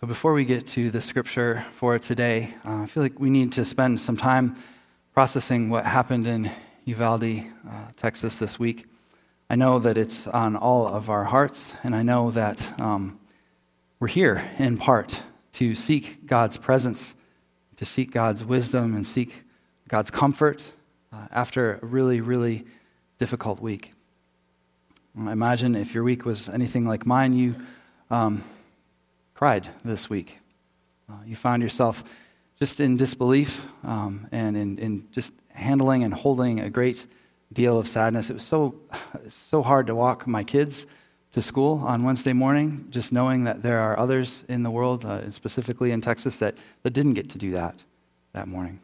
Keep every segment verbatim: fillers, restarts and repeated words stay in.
So before we get to the scripture for today, uh, I feel like we need to spend some time processing what happened in Uvalde, uh, Texas this week. I know that it's on all of our hearts, and I know that um, we're here in part to seek God's presence, to seek God's wisdom, and seek God's comfort uh, after a really, really difficult week. I imagine if your week was anything like mine, you um, cried this week. Uh, you found yourself just in disbelief um, and in, in just handling and holding a great deal of sadness. It was so so hard to walk my kids to school on Wednesday morning, just knowing that there are others in the world, uh, specifically in Texas, that, that didn't get to do that that morning.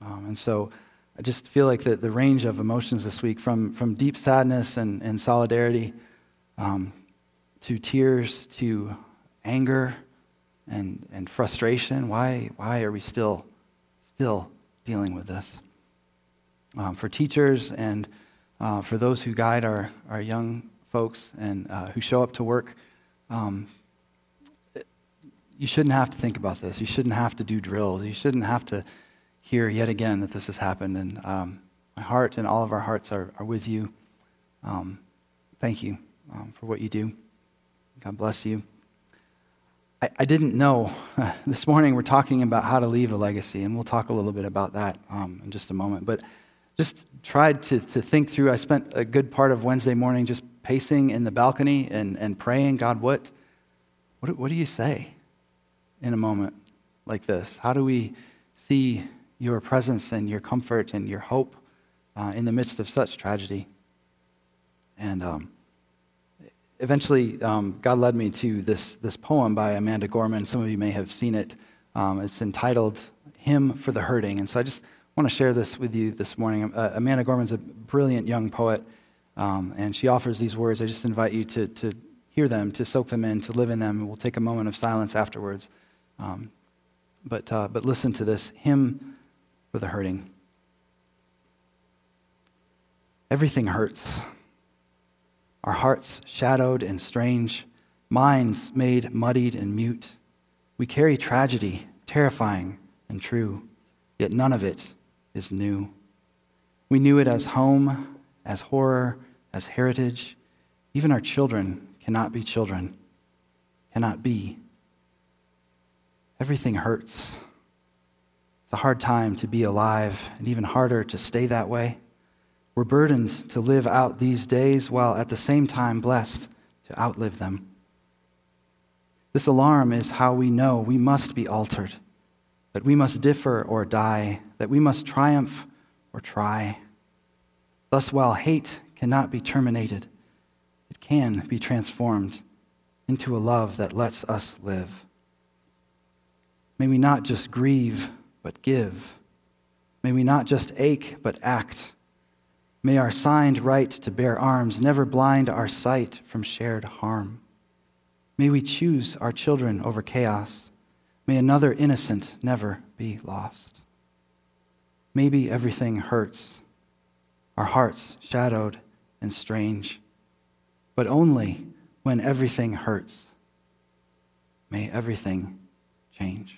Um, and so I just feel like the, the range of emotions this week, from, from deep sadness and, and solidarity um, to tears, to anger and and frustration. Why why are we still still dealing with this? Um, for teachers and uh, for those who guide our, our young folks and uh, who show up to work, um, it, you shouldn't have to think about this. You shouldn't have to do drills. You shouldn't have to hear yet again that this has happened. And um, my heart and all of our hearts are, are with you. Um, thank you um, for what you do. God bless you. I, I didn't know. This morning we're talking about how to leave a legacy, and we'll talk a little bit about that um, in just a moment. But just tried to, to think through. I spent a good part of Wednesday morning just pacing in the balcony and, and praying, God, what, what what do you say in a moment like this? How do we see your presence and your comfort and your hope uh, in the midst of such tragedy? And um, eventually, um, God led me to this, this poem by Amanda Gorman. Some of you may have seen it. Um, it's entitled Hymn for the Hurting. And so I just want to share this with you this morning. Uh, Amanda Gorman's a brilliant young poet, um, and she offers these words. I just invite you to, to hear them, to soak them in, to live in them. We'll take a moment of silence afterwards. Um, but, uh, but listen to this hymn for the hurting. Everything hurts. Our hearts shadowed and strange, minds made muddied and mute. We carry tragedy, terrifying and true, yet none of it is new. We knew it as home, as horror, as heritage. Even our children cannot be children, cannot be. Everything hurts. It's a hard time to be alive, and even harder to stay that way. We're burdened to live out these days, while at the same time blessed to outlive them. This alarm is how we know we must be altered, that we must differ or die, that we must triumph or try. Thus, while hate cannot be terminated, it can be transformed into a love that lets us live. May we not just grieve, but give. May we not just ache, but act. May our signed right to bear arms never blind our sight from shared harm. May we choose our children over chaos. May another innocent never be lost. Maybe everything hurts, our hearts shadowed and strange, but only when everything hurts. May everything change.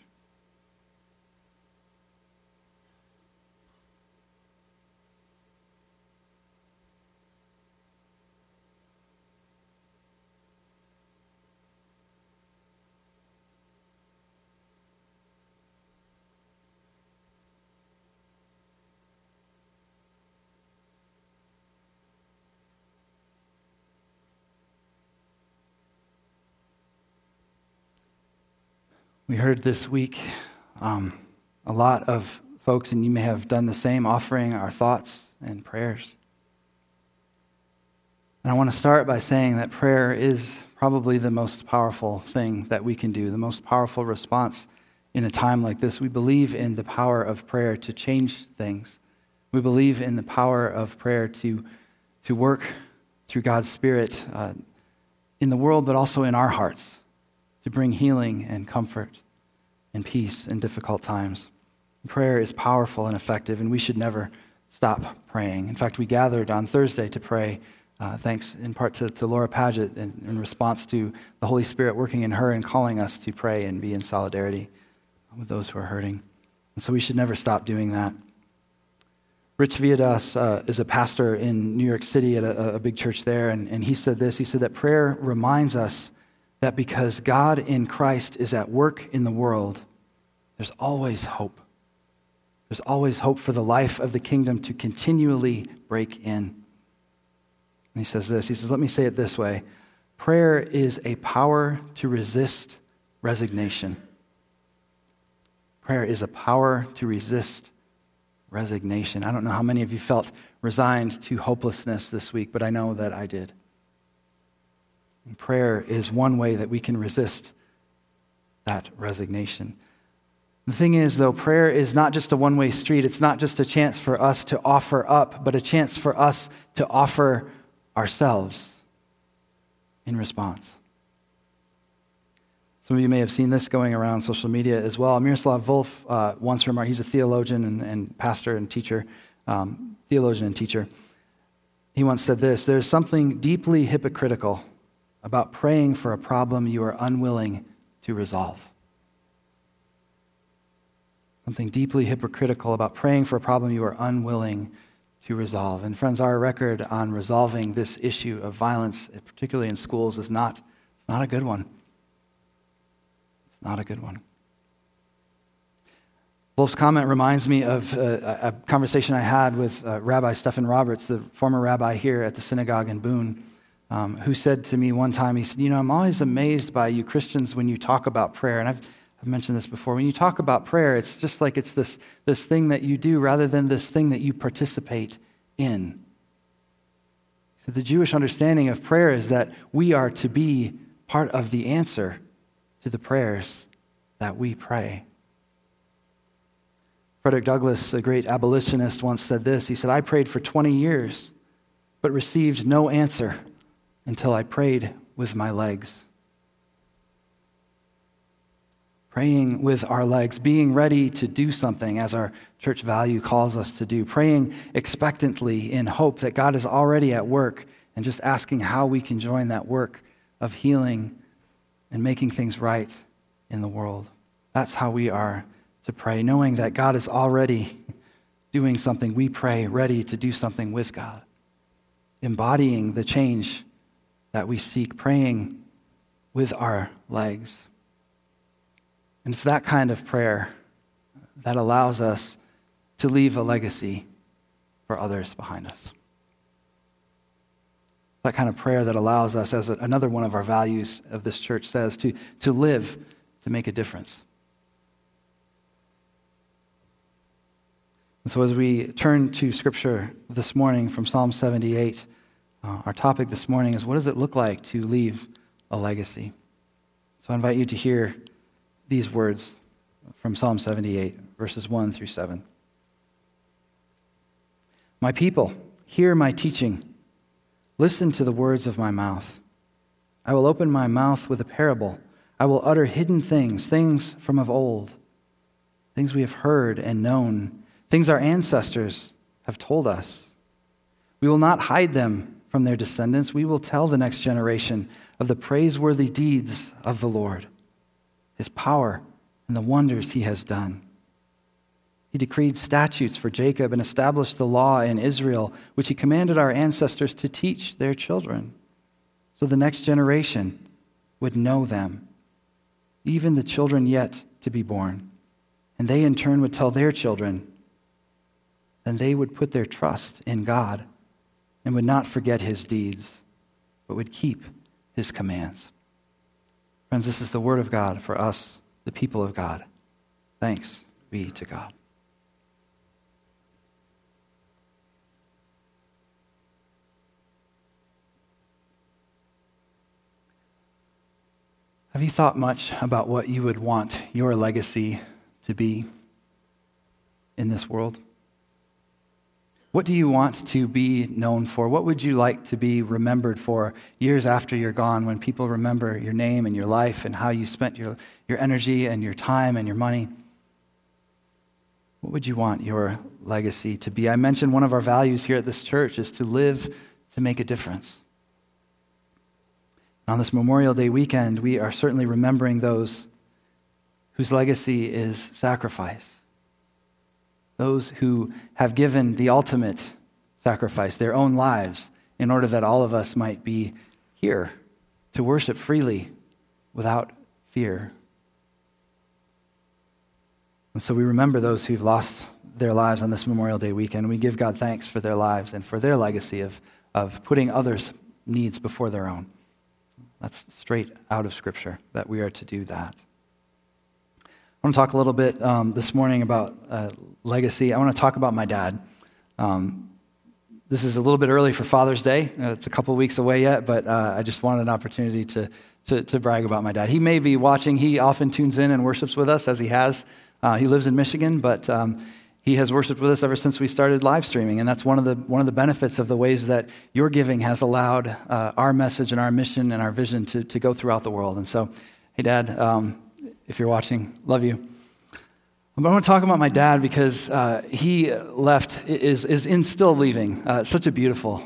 We heard this week um, a lot of folks, and you may have done the same, offering our thoughts and prayers. And I want to start by saying that prayer is probably the most powerful thing that we can do, the most powerful response in a time like this. We believe in the power of prayer to change things. We believe in the power of prayer to, to work through God's Spirit uh, in the world, but also in our hearts, to bring healing and comfort and peace in difficult times. Prayer is powerful and effective, and we should never stop praying. In fact, we gathered on Thursday to pray Uh, thanks in part to, to Laura Paget in, in response to the Holy Spirit working in her and calling us to pray and be in solidarity with those who are hurting. And so we should never stop doing that. Rich Viedas uh, is a pastor in New York City at a, a big church there, and, and he said this. He said that prayer reminds us that because God in Christ is at work in the world, there's always hope. There's always hope for the life of the kingdom to continually break in. And he says this, he says, let me say it this way. Prayer is a power to resist resignation. Prayer is a power to resist resignation. I don't know how many of you felt resigned to hopelessness this week, but I know that I did. And prayer is one way that we can resist that resignation. The thing is, though, prayer is not just a one-way street. It's not just a chance for us to offer up, but a chance for us to offer ourselves in response. Some of you may have seen this going around social media as well. Miroslav Volf uh, once remarked, he's a theologian and, and pastor and teacher, um, theologian and teacher. He once said this, there's something deeply hypocritical about praying for a problem you are unwilling to resolve. Something deeply hypocritical about praying for a problem you are unwilling to resolve. And friends, our record on resolving this issue of violence, particularly in schools, is not, it's not a good one. It's not a good one. Wolf's comment reminds me of a, a conversation I had with uh, Rabbi Stephen Roberts, the former rabbi here at the synagogue in Boone, um, who said to me one time, he said, you know, I'm always amazed by you Christians when you talk about prayer. And I've I've mentioned this before. When you talk about prayer, it's just like it's this, this thing that you do rather than this thing that you participate in. So the Jewish understanding of prayer is that we are to be part of the answer to the prayers that we pray. Frederick Douglass, a great abolitionist, once said this. He said, I prayed for twenty years, but received no answer until I prayed with my legs. Praying with our legs, being ready to do something as our church value calls us to do, praying expectantly in hope that God is already at work and just asking how we can join that work of healing and making things right in the world. That's how we are to pray, knowing that God is already doing something. We pray ready to do something with God, embodying the change that we seek, praying with our legs. And it's that kind of prayer that allows us to leave a legacy for others behind us. That kind of prayer that allows us, as another one of our values of this church says, to, to live to make a difference. And so as we turn to Scripture this morning from Psalm seventy-eight, uh, our topic this morning is, what does it look like to leave a legacy? So I invite you to hear these words from Psalm seventy-eight, verses one through seven. My people, hear my teaching. Listen to the words of my mouth. I will open my mouth with a parable. I will utter hidden things, things from of old, things we have heard and known, things our ancestors have told us. We will not hide them from their descendants. We will tell the next generation of the praiseworthy deeds of the Lord, his power, and the wonders he has done. He decreed statutes for Jacob and established the law in Israel, which he commanded our ancestors to teach their children, so the next generation would know them, even the children yet to be born. And they in turn would tell their children, and they would put their trust in God and would not forget his deeds, but would keep his commands. Friends, this is the word of God for us, the people of God. Thanks be to God. Have you thought much about what you would want your legacy to be in this world? What do you want to be known for? What would you like to be remembered for years after you're gone, when people remember your name and your life and how you spent your, your energy and your time and your money? What would you want your legacy to be? I mentioned one of our values here at this church is to live to make a difference. On this Memorial Day weekend, we are certainly remembering those whose legacy is sacrifice, those who have given the ultimate sacrifice, their own lives, in order that all of us might be here to worship freely without fear. And so we remember those who've lost their lives on this Memorial Day weekend. We give God thanks for their lives and for their legacy of, of putting others' needs before their own. That's straight out of Scripture that we are to do that. I want to talk a little bit um, this morning about uh, legacy. I want to talk about my dad. Um, this is a little bit early for Father's Day. Uh, it's a couple weeks away yet, but uh, I just wanted an opportunity to, to to brag about my dad. He may be watching. He often tunes in and worships with us, as he has. Uh, he lives in Michigan, but um, he has worshiped with us ever since we started live streaming, and that's one of the one of the benefits of the ways that your giving has allowed uh, our message and our mission and our vision to to go throughout the world. And so, hey, Dad, um, if you're watching, love you. But I want to talk about my dad because uh, he left, is is in still leaving, uh, such a beautiful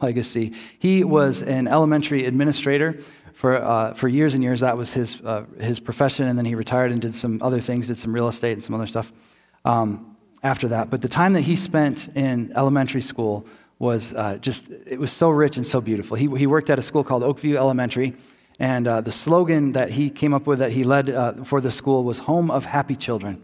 legacy. He was an elementary administrator for uh, for years and years. That was his uh, his profession, and then he retired and did some other things, did some real estate and some other stuff um, after that. But the time that he spent in elementary school was uh, just, it was so rich and so beautiful. He he worked at a school called Oakview Elementary, and uh, the slogan that he came up with that he led uh, for the school was "Home of Happy Children."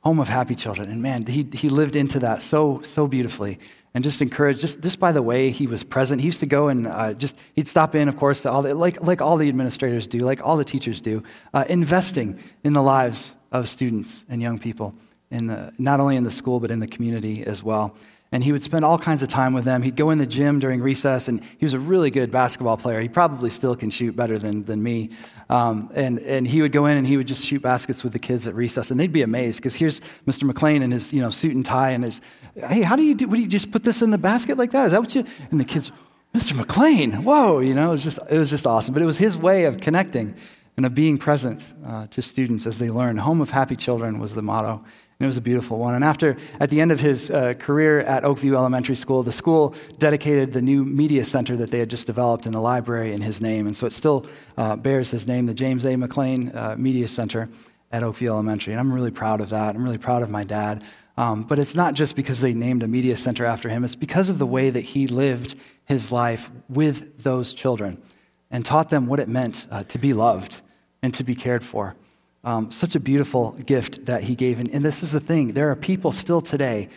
Home of Happy Children. And man, he he lived into that so, so beautifully. And just encouraged, just, just by the way he was present. He used to go and uh, just, he'd stop in, of course, to all the, like, like all the administrators do, like all the teachers do, uh, investing in the lives of students and young people, in the, not only in the school, but in the community as well. And he would spend all kinds of time with them. He'd go in the gym during recess, and he was a really good basketball player. He probably still can shoot better than, than me. Um, and, and he would go in, and he would just shoot baskets with the kids at recess, and they'd be amazed, because here's Mister McLean in his, you know, suit and tie, and his, hey, how do you do, what do you just put this in the basket like that? Is that what you, and the kids, Mister McLean, whoa, you know, it was just, it was just awesome. But it was his way of connecting and of being present uh, to students as they learn. Home of Happy Children was the motto. And it was a beautiful one. And after, at the end of his uh, career at Oakview Elementary School, the school dedicated the new media center that they had just developed in the library in his name. And so it still uh, bears his name, the James A. McLean uh, Media Center at Oakview Elementary. And I'm really proud of that. I'm really proud of my dad. Um, but it's not just because they named a media center after him. It's because of the way that he lived his life with those children and taught them what it meant uh, to be loved and to be cared for. Um, such a beautiful gift that he gave. And, and this is the thing. There are people still today.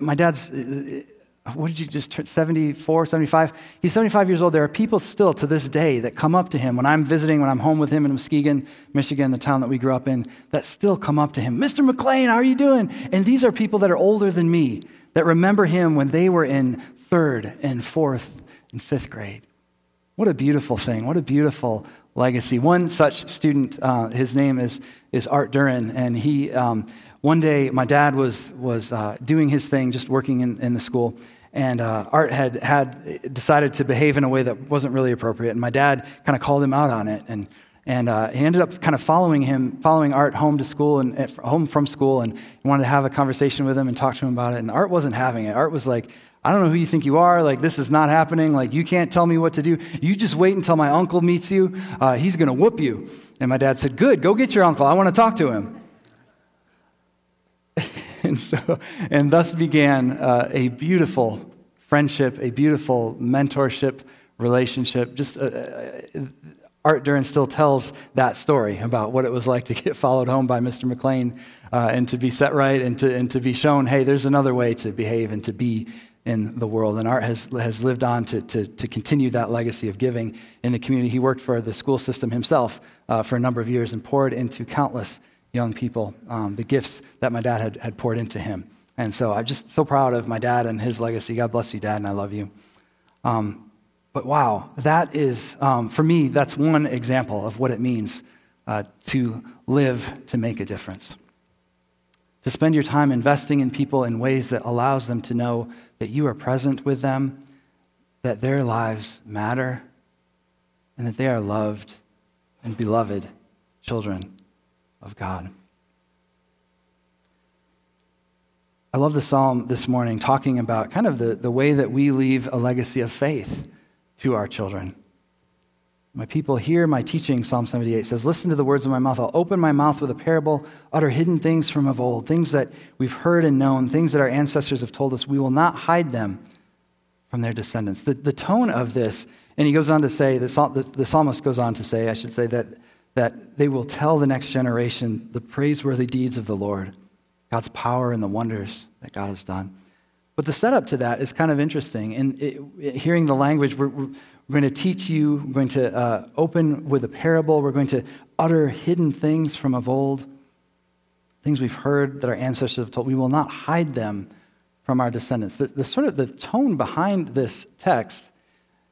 My dad's, what did you just turn, seventy-four, seventy-five? He's seventy-five years old. There are people still to this day that come up to him when I'm visiting, when I'm home with him in Muskegon, Michigan, the town that we grew up in, that still come up to him. Mister McLean, how are you doing? And these are people that are older than me that remember him when they were in third and fourth and fifth grade. What a beautiful thing. What a beautiful legacy. One such student, uh, his name is is Art Duran, and he um, one day my dad was was uh, doing his thing, just working in, in the school, and uh, Art had had decided to behave in a way that wasn't really appropriate, and my dad kind of called him out on it, and and uh, he ended up kind of following him, following Art home to school and at, home from school, and wanted to have a conversation with him and talk to him about it, and Art wasn't having it. Art was like, I don't know who you think you are. Like, this is not happening. Like, you can't tell me what to do. You just wait until my uncle meets you. Uh, he's going to whoop you. And my dad said, good, go get your uncle. I want to talk to him. and so, and thus began uh, a beautiful friendship, a beautiful mentorship relationship. Just uh, Art Duran still tells that story about what it was like to get followed home by Mister McLean uh, and to be set right and to and to be shown, hey, there's another way to behave and to be in the world. And Art has has lived on to, to, to continue that legacy of giving in the community. He worked for the school system himself uh, for a number of years and poured into countless young people um, the gifts that my dad had, had poured into him. And so I'm just so proud of my dad and his legacy. God bless you, Dad, and I love you. Um, but wow, that is, um, for me, that's one example of what it means uh, to live to make a difference. To spend your time investing in people in ways that allows them to know that you are present with them, that their lives matter, and that they are loved and beloved children of God. I love the psalm this morning talking about kind of the, the way that we leave a legacy of faith to our children. My people hear my teaching, Psalm seventy-eight says, listen to the words of my mouth. I'll open my mouth with a parable, utter hidden things from of old, things that we've heard and known, things that our ancestors have told us. We will not hide them from their descendants. The, the tone of this, and he goes on to say, the, the, the psalmist goes on to say, I should say, that, that they will tell the next generation the praiseworthy deeds of the Lord, God's power and the wonders that God has done. But the setup to that is kind of interesting. And it, it, hearing the language, we're, we're going to teach you, we're going to uh, open with a parable, we're going to utter hidden things from of old, things we've heard that our ancestors have told. We will not hide them from our descendants. The, the sort of the tone behind this text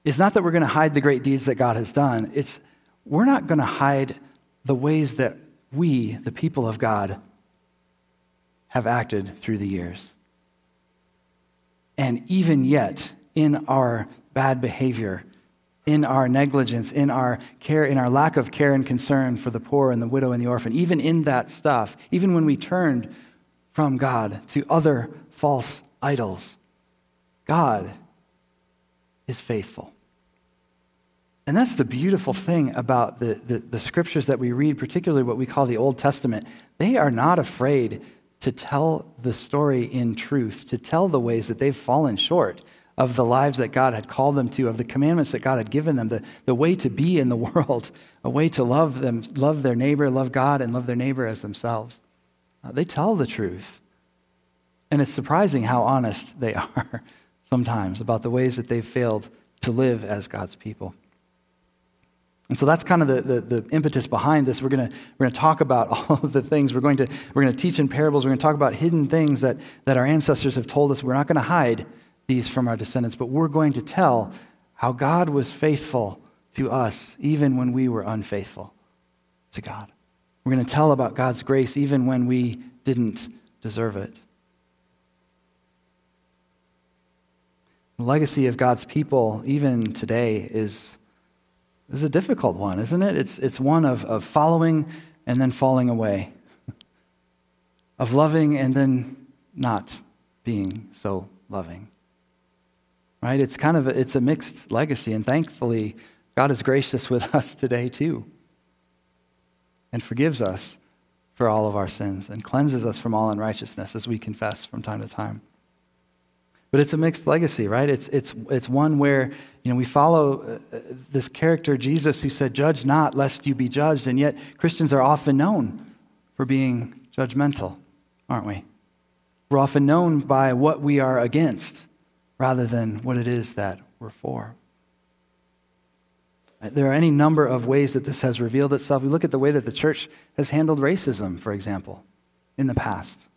is not that we're going to hide the great deeds that God has done. It's we're not going to hide the ways that we, the people of God, have acted through the years. And even yet, in our bad behavior, in our negligence, in our care, in our lack of care and concern for the poor and the widow and the orphan, even in that stuff, even when we turned from God to other false idols, God is faithful. And that's the beautiful thing about the, the, the scriptures that we read, particularly what we call the Old Testament. They are not afraid to tell the story in truth, to tell the ways that they've fallen short of the lives that God had called them to, of the commandments that God had given them, the, the way to be in the world, a way to love them, love their neighbor, love God, and love their neighbor as themselves. Uh, they tell the truth. And it's surprising how honest they are sometimes about the ways that they've failed to live as God's people. And so that's kind of the, the, the impetus behind this. We're going to we're going to talk about all of the things. We're going to we're going to teach in parables. We're going to talk about hidden things that, that our ancestors have told us. We're not going to hide these from our descendants, but we're going to tell how God was faithful to us even when we were unfaithful to God. We're going to tell about God's grace even when we didn't deserve it. The legacy of God's people, even today, is, is a difficult one, isn't it? It's it's one of, of following and then falling away, of loving and then not being so loving, right? It's kind of a, it's a mixed legacy, and thankfully, God is gracious with us today too, and forgives us for all of our sins and cleanses us from all unrighteousness as we confess from time to time. But it's a mixed legacy, right? It's it's it's one where, you know, we follow uh, this character Jesus who said, "Judge not, lest you be judged." And yet Christians are often known for being judgmental, aren't we? We're often known by what we are against rather than what it is that we're for. There are any number of ways that this has revealed itself. We look at the way that the church has handled racism, for example, in the past.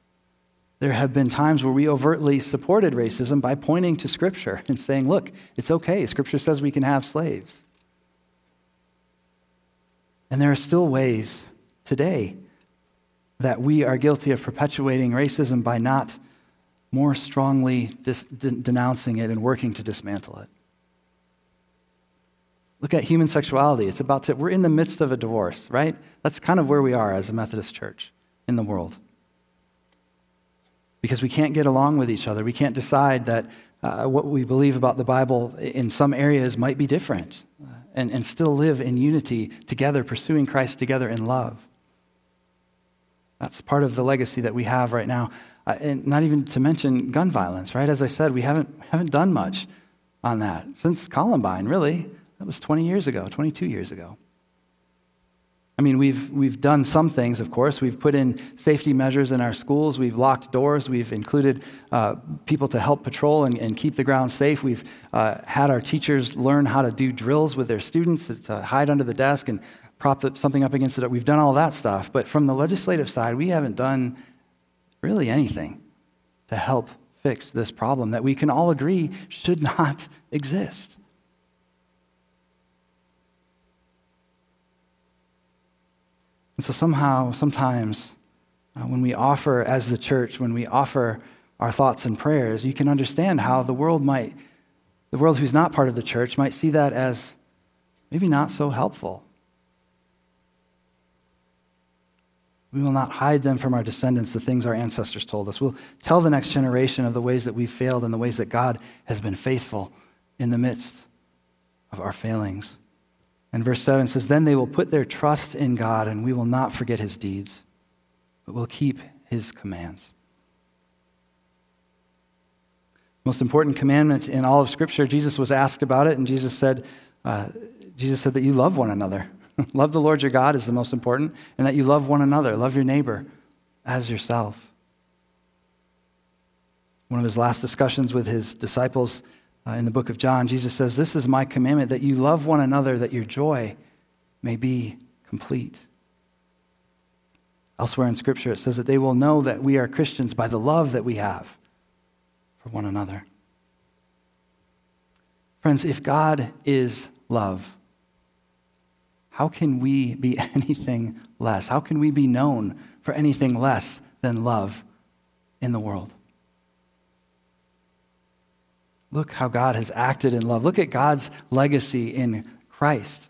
There have been times where we overtly supported racism by pointing to Scripture and saying, look, it's okay. Scripture says we can have slaves. And there are still ways today that we are guilty of perpetuating racism by not more strongly dis- de- denouncing it and working to dismantle it. Look at human sexuality. It's about to, we're in the midst of a divorce, right? That's kind of where we are as a Methodist church in the world. Because we can't get along with each other. We can't decide that uh, what we believe about the Bible in some areas might be different and, and still live in unity together, pursuing Christ together in love. That's part of the legacy that we have right now. Uh, and not even to mention gun violence, right? As I said, we haven't haven't done much on that since Columbine, really. That was twenty years ago, twenty-two years ago. I mean, we've we've done some things, of course. We've put in safety measures in our schools. We've locked doors. We've included uh, people to help patrol and, and keep the ground safe. We've uh, had our teachers learn how to do drills with their students, to hide under the desk and prop something up against it. We've done all that stuff. But from the legislative side, we haven't done really anything to help fix this problem that we can all agree should not exist. And so somehow, sometimes, uh, when we offer as the church, when we offer our thoughts and prayers, you can understand how the world might, the world who's not part of the church might see that as maybe not so helpful. We will not hide them from our descendants, the things our ancestors told us. We'll tell the next generation of the ways that we failed and the ways that God has been faithful in the midst of our failings. And verse seven says, then they will put their trust in God, and we will not forget his deeds, but we'll keep his commands. Most important commandment in all of Scripture. Jesus was asked about it, and Jesus said, uh, Jesus said that you love one another. Love the Lord your God is the most important, and that you love one another. Love your neighbor as yourself. One of his last discussions with his disciples uh, in the book of John, Jesus says, this is my commandment, that you love one another, that your joy may be complete. Elsewhere in Scripture, it says that they will know that we are Christians by the love that we have for one another. Friends, if God is love, how can we be anything less? How can we be known for anything less than love in the world? Look how God has acted in love. Look at God's legacy in Christ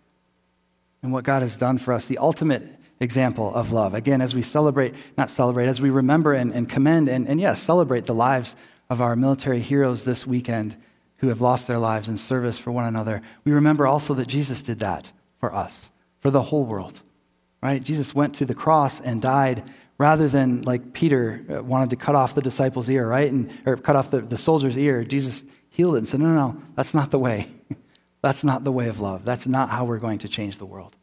and what God has done for us, the ultimate example of love. Again, as we celebrate, not celebrate, as we remember and, and commend and, and yes, celebrate the lives of our military heroes this weekend who have lost their lives in service for one another, we remember also that Jesus did that for us, for the whole world, right? Jesus went to the cross and died rather than like Peter wanted to cut off the disciple's ear, right? And or cut off the, the soldier's ear. Jesus healed it and said, no, no, no, that's not the way. That's not the way of love. That's not how we're going to change the world.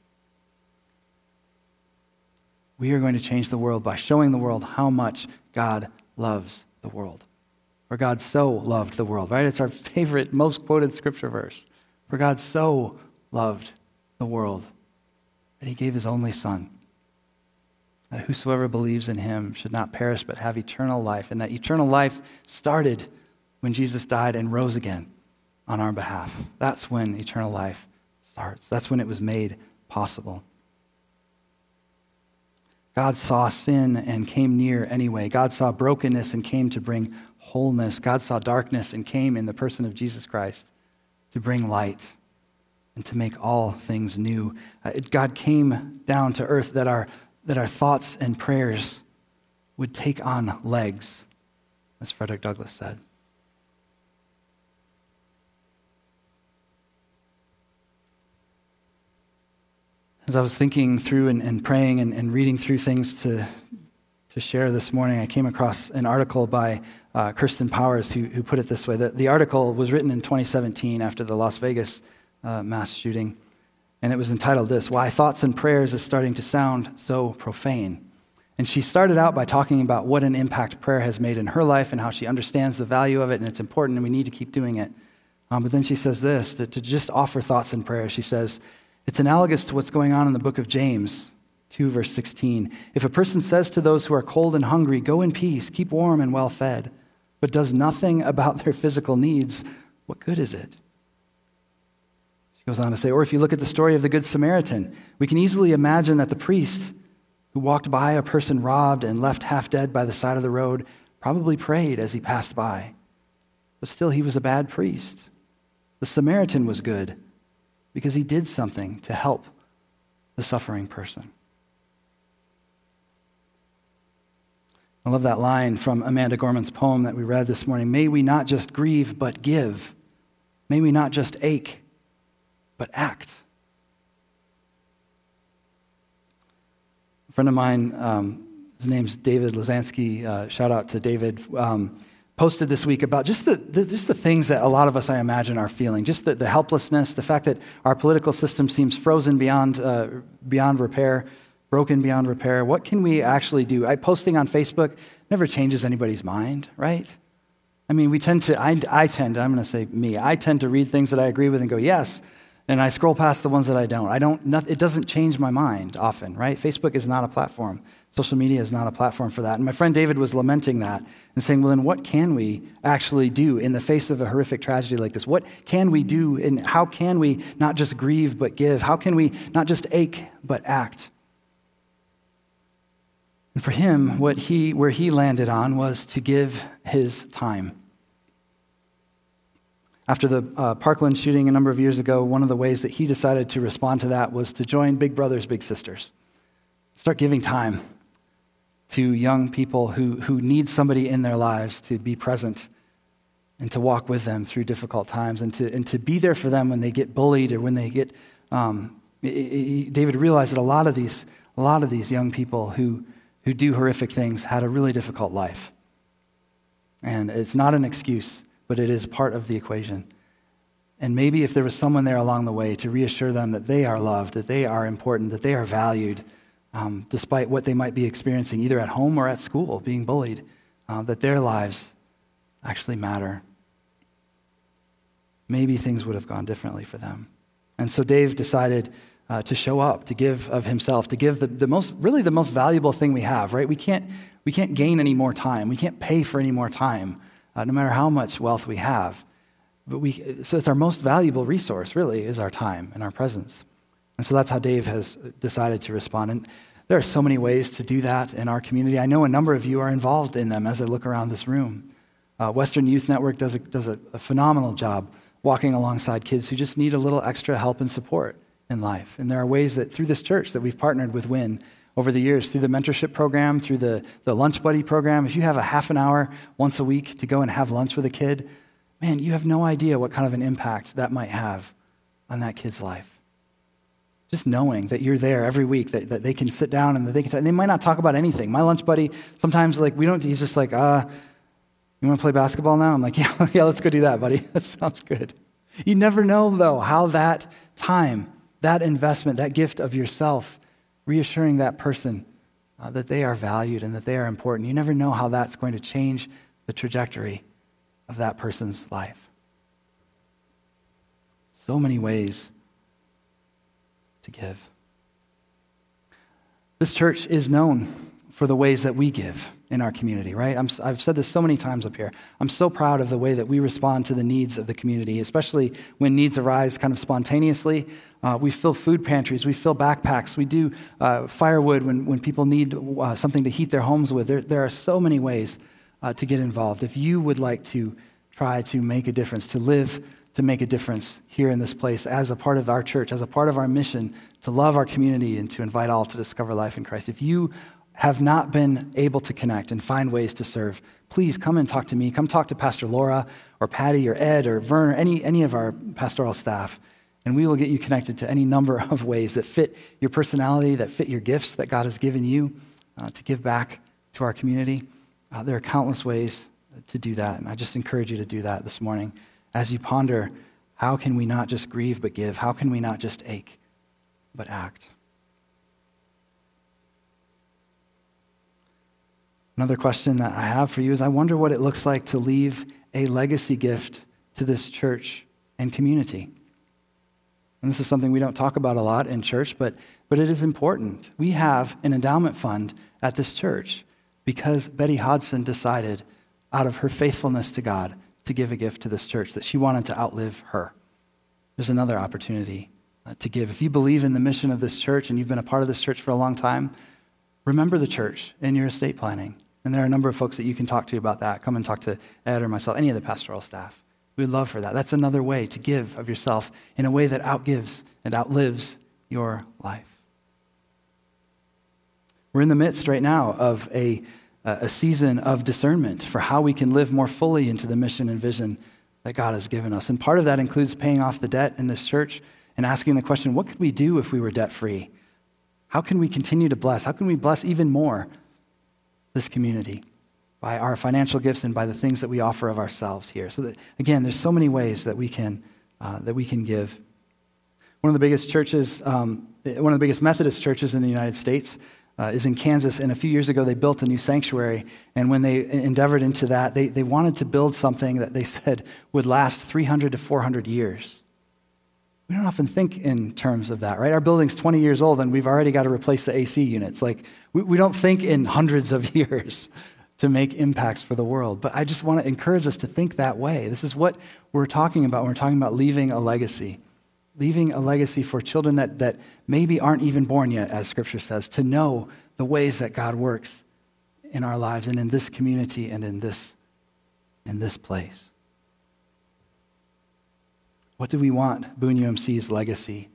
We are going to change the world by showing the world how much God loves the world. For God so loved the world, right? It's our favorite, most quoted Scripture verse. For God so loved the world, that he gave his only Son, that whosoever believes in him should not perish but have eternal life, and that eternal life started when Jesus died and rose again on our behalf. That's when eternal life starts. That's when it was made possible. God saw sin and came near anyway. God saw brokenness and came to bring wholeness. God saw darkness and came in the person of Jesus Christ to bring light and to make all things new. Uh, it, God came down to earth that our that our thoughts and prayers would take on legs, as Frederick Douglass said. As I was thinking through and, and praying and, and reading through things to to share this morning, I came across an article by uh, Kirsten Powers who, who put it this way. The, the article was written in twenty seventeen after the Las Vegas Uh, mass shooting, and it was entitled this, Why Thoughts and Prayers is Starting to Sound So Profane. And she started out by talking about what an impact prayer has made in her life and how she understands the value of it and it's important and we need to keep doing it. Um, but then she says this, that to just offer thoughts and prayers, she says, it's analogous to what's going on in the book of James two, verse sixteen. If a person says to those who are cold and hungry, go in peace, keep warm and well fed, but does nothing about their physical needs, what good is it? Goes on to say, or if you look at the story of the Good Samaritan, we can easily imagine that the priest who walked by a person robbed and left half dead by the side of the road probably prayed as he passed by. But still, he was a bad priest. The Samaritan was good because he did something to help the suffering person. I love that line from Amanda Gorman's poem that we read this morning. May we not just grieve, but give. May we not just ache, but act. A friend of mine, um, his name's David Lazansky, uh, shout out to David, um, posted this week about just the, the just the things that a lot of us, I imagine, are feeling. Just the, the helplessness, the fact that our political system seems frozen beyond uh, beyond repair, broken beyond repair. What can we actually do? I, posting on Facebook never changes anybody's mind, right? I mean, we tend to, I, I tend, I'm going to say me, I tend to read things that I agree with and go, yes, and I scroll past the ones that I don't. I don't. Not, it doesn't change my mind often, right? Facebook is not a platform. Social media is not a platform for that. And my friend David was lamenting that and saying, well, then what can we actually do in the face of a horrific tragedy like this? What can we do and how can we not just grieve but give? How can we not just ache but act? And for him, what he where he landed on was to give his time. After the uh, Parkland shooting a number of years ago, one of the ways that he decided to respond to that was to join Big Brothers Big Sisters. Start giving time. to young people who, who need somebody in their lives to be present and to walk with them through difficult times and to and to be there for them when they get bullied or when they get. Um, it, it, David realized that a lot of these a lot of these young people who who do horrific things had a really difficult life, and it's not an excuse, but it is part of the equation. And maybe if there was someone there along the way to reassure them that they are loved, that they are important, that they are valued, um, despite what they might be experiencing either at home or at school, being bullied, uh, that their lives actually matter. Maybe things would have gone differently for them. And so Dave decided uh, to show up, to give of himself, to give the, the most, really the most valuable thing we have, right? We can't, we can't gain any more time. We can't pay for any more time, uh, no matter how much wealth we have. But we, so it's our most valuable resource, really, is our time and our presence. And so that's how Dave has decided to respond. And there are so many ways to do that in our community. I know a number of you are involved in them as I look around this room. Uh, Western Youth Network does a, does a, a phenomenal job walking alongside kids who just need a little extra help and support in life. And there are ways that through this church that we've partnered with W I N over the years, through the mentorship program, through the, the lunch buddy program. If you have a half an hour once a week to go and have lunch with a kid, man, you have no idea what kind of an impact that might have on that kid's life. Just knowing that you're there every week, that, that they can sit down and that they can talk. And they might not talk about anything. My lunch buddy, sometimes like we don't, he's just like, uh, you want to play basketball now? I'm like, yeah, yeah, let's go do that, buddy. That sounds good. You never know, though, how that time, that investment, that gift of yourself, reassuring that person uh, that they are valued and that they are important, you never know how that's going to change the trajectory of that person's life. So many ways to give. This church is known for the ways that we give in our community, right? I'm, I've said this so many times up here. I'm so proud of the way that we respond to the needs of the community, especially when needs arise kind of spontaneously. Uh, we fill food pantries. We fill backpacks. We do uh, firewood when, when people need uh, something to heat their homes with. There, there are so many ways Uh, to get involved. If you would like to try to make a difference, to live to make a difference here in this place as a part of our church, as a part of our mission, to love our community and to invite all to discover life in Christ. If you have not been able to connect and find ways to serve, please come and talk to me. Come talk to Pastor Laura or Patty or Ed or Vern or any, any of our pastoral staff, and we will get you connected to any number of ways that fit your personality, that fit your gifts that God has given you uh, to give back to our community. Uh, there are countless ways to do that, and I just encourage you to do that this morning. As you ponder, how can we not just grieve but give? How can we not just ache but act? Another question that I have for you is, I wonder what it looks like to leave a legacy gift to this church and community. And this is something we don't talk about a lot in church, but, but it is important. We have an endowment fund at this church, because Betty Hodson decided, out of her faithfulness to God, to give a gift to this church, that she wanted to outlive her. There's another opportunity to give. If you believe in the mission of this church and you've been a part of this church for a long time, remember the church in your estate planning. And there are a number of folks that you can talk to about that. Come and talk to Ed or myself, any of the pastoral staff. We'd love for that. That's another way to give of yourself in a way that outgives and outlives your life. We're in the midst right now of a, a season of discernment for how we can live more fully into the mission and vision that God has given us. And part of that includes paying off the debt in this church and asking the question, what could we do if we were debt-free? How can we continue to bless? How can we bless even more this community by our financial gifts and by the things that we offer of ourselves here? So that, again, there's so many ways that we can uh, that we can give. One of the biggest churches, um, one of the biggest Methodist churches in the United States, Uh, is in Kansas, and a few years ago they built a new sanctuary, and when they endeavored into that, they, they wanted to build something that they said would last three hundred to four hundred years. We don't often think in terms of that, right? Our building's twenty years old, and we've already got to replace the A C units. Like, we, we don't think in hundreds of years to make impacts for the world, but I just want to encourage us to think that way. This is what we're talking about when we're talking about leaving a legacy. Leaving a legacy for children that, that maybe aren't even born yet, as Scripture says, to know the ways that God works in our lives and in this community and in this, in this place. What do we want Boone U M C's legacy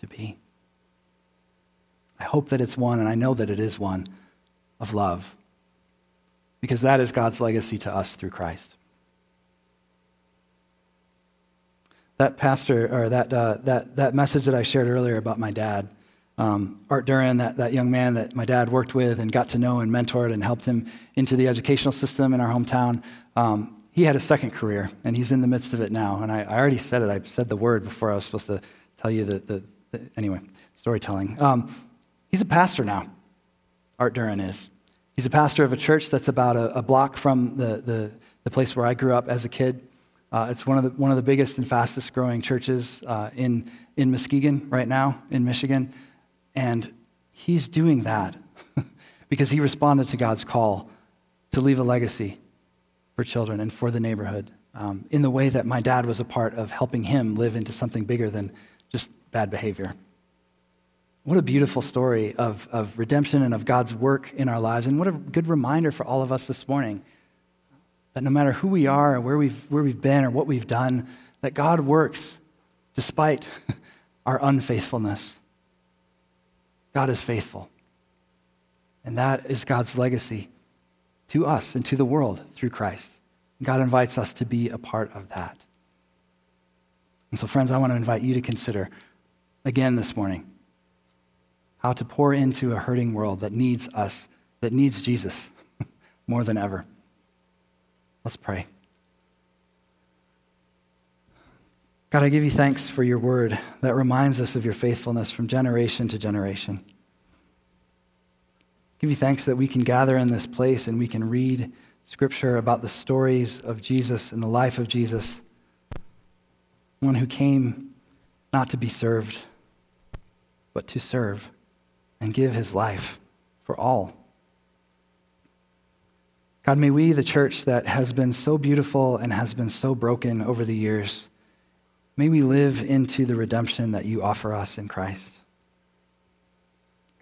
to be? I hope that it's one, and I know that it is one of love, because that is God's legacy to us through Christ. That pastor, or that uh, that that message that I shared earlier about my dad, um, Art Duran, that, that young man that my dad worked with and got to know and mentored and helped him into the educational system in our hometown, um, he had a second career, and he's in the midst of it now. And I, I already said it. I said the word before I was supposed to tell you the, the, the anyway, storytelling. Um, he's a pastor now, Art Duran is. He's a pastor of a church that's about a, a block from the, the, the place where I grew up as a kid. Uh, it's one of the one of the biggest and fastest growing churches uh, in in Muskegon right now in Michigan, and he's doing that because he responded to God's call to leave a legacy for children and for the neighborhood um, in the way that my dad was a part of helping him live into something bigger than just bad behavior. What a beautiful story of of redemption and of God's work in our lives, and what a good reminder for all of us this morning. That no matter who we are or where we've where we've been or what we've done, that God works despite our unfaithfulness. God is faithful. And that is God's legacy to us and to the world through Christ. God invites us to be a part of that. And so, friends, I want to invite you to consider again this morning how to pour into a hurting world that needs us, that needs Jesus more than ever. Let's pray. God, I give you thanks for your word that reminds us of your faithfulness from generation to generation. I give you thanks that we can gather in this place and we can read scripture about the stories of Jesus and the life of Jesus, one who came not to be served, but to serve and give his life for all. God, may we, the church that has been so beautiful and has been so broken over the years, may we live into the redemption that you offer us in Christ.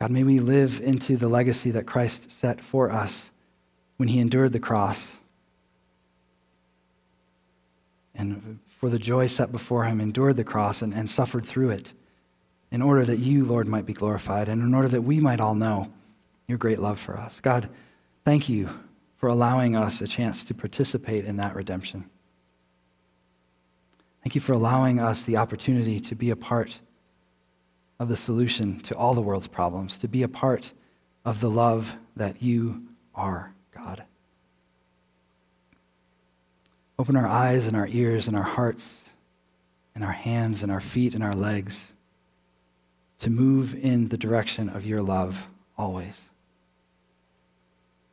God, may we live into the legacy that Christ set for us when he endured the cross. And for the joy set before him, endured the cross and, and suffered through it in order that you, Lord, might be glorified and in order that we might all know your great love for us. God, thank you for allowing us a chance to participate in that redemption. Thank you for allowing us the opportunity to be a part of the solution to all the world's problems, to be a part of the love that you are, God. Open our eyes and our ears and our hearts and our hands and our feet and our legs to move in the direction of your love always.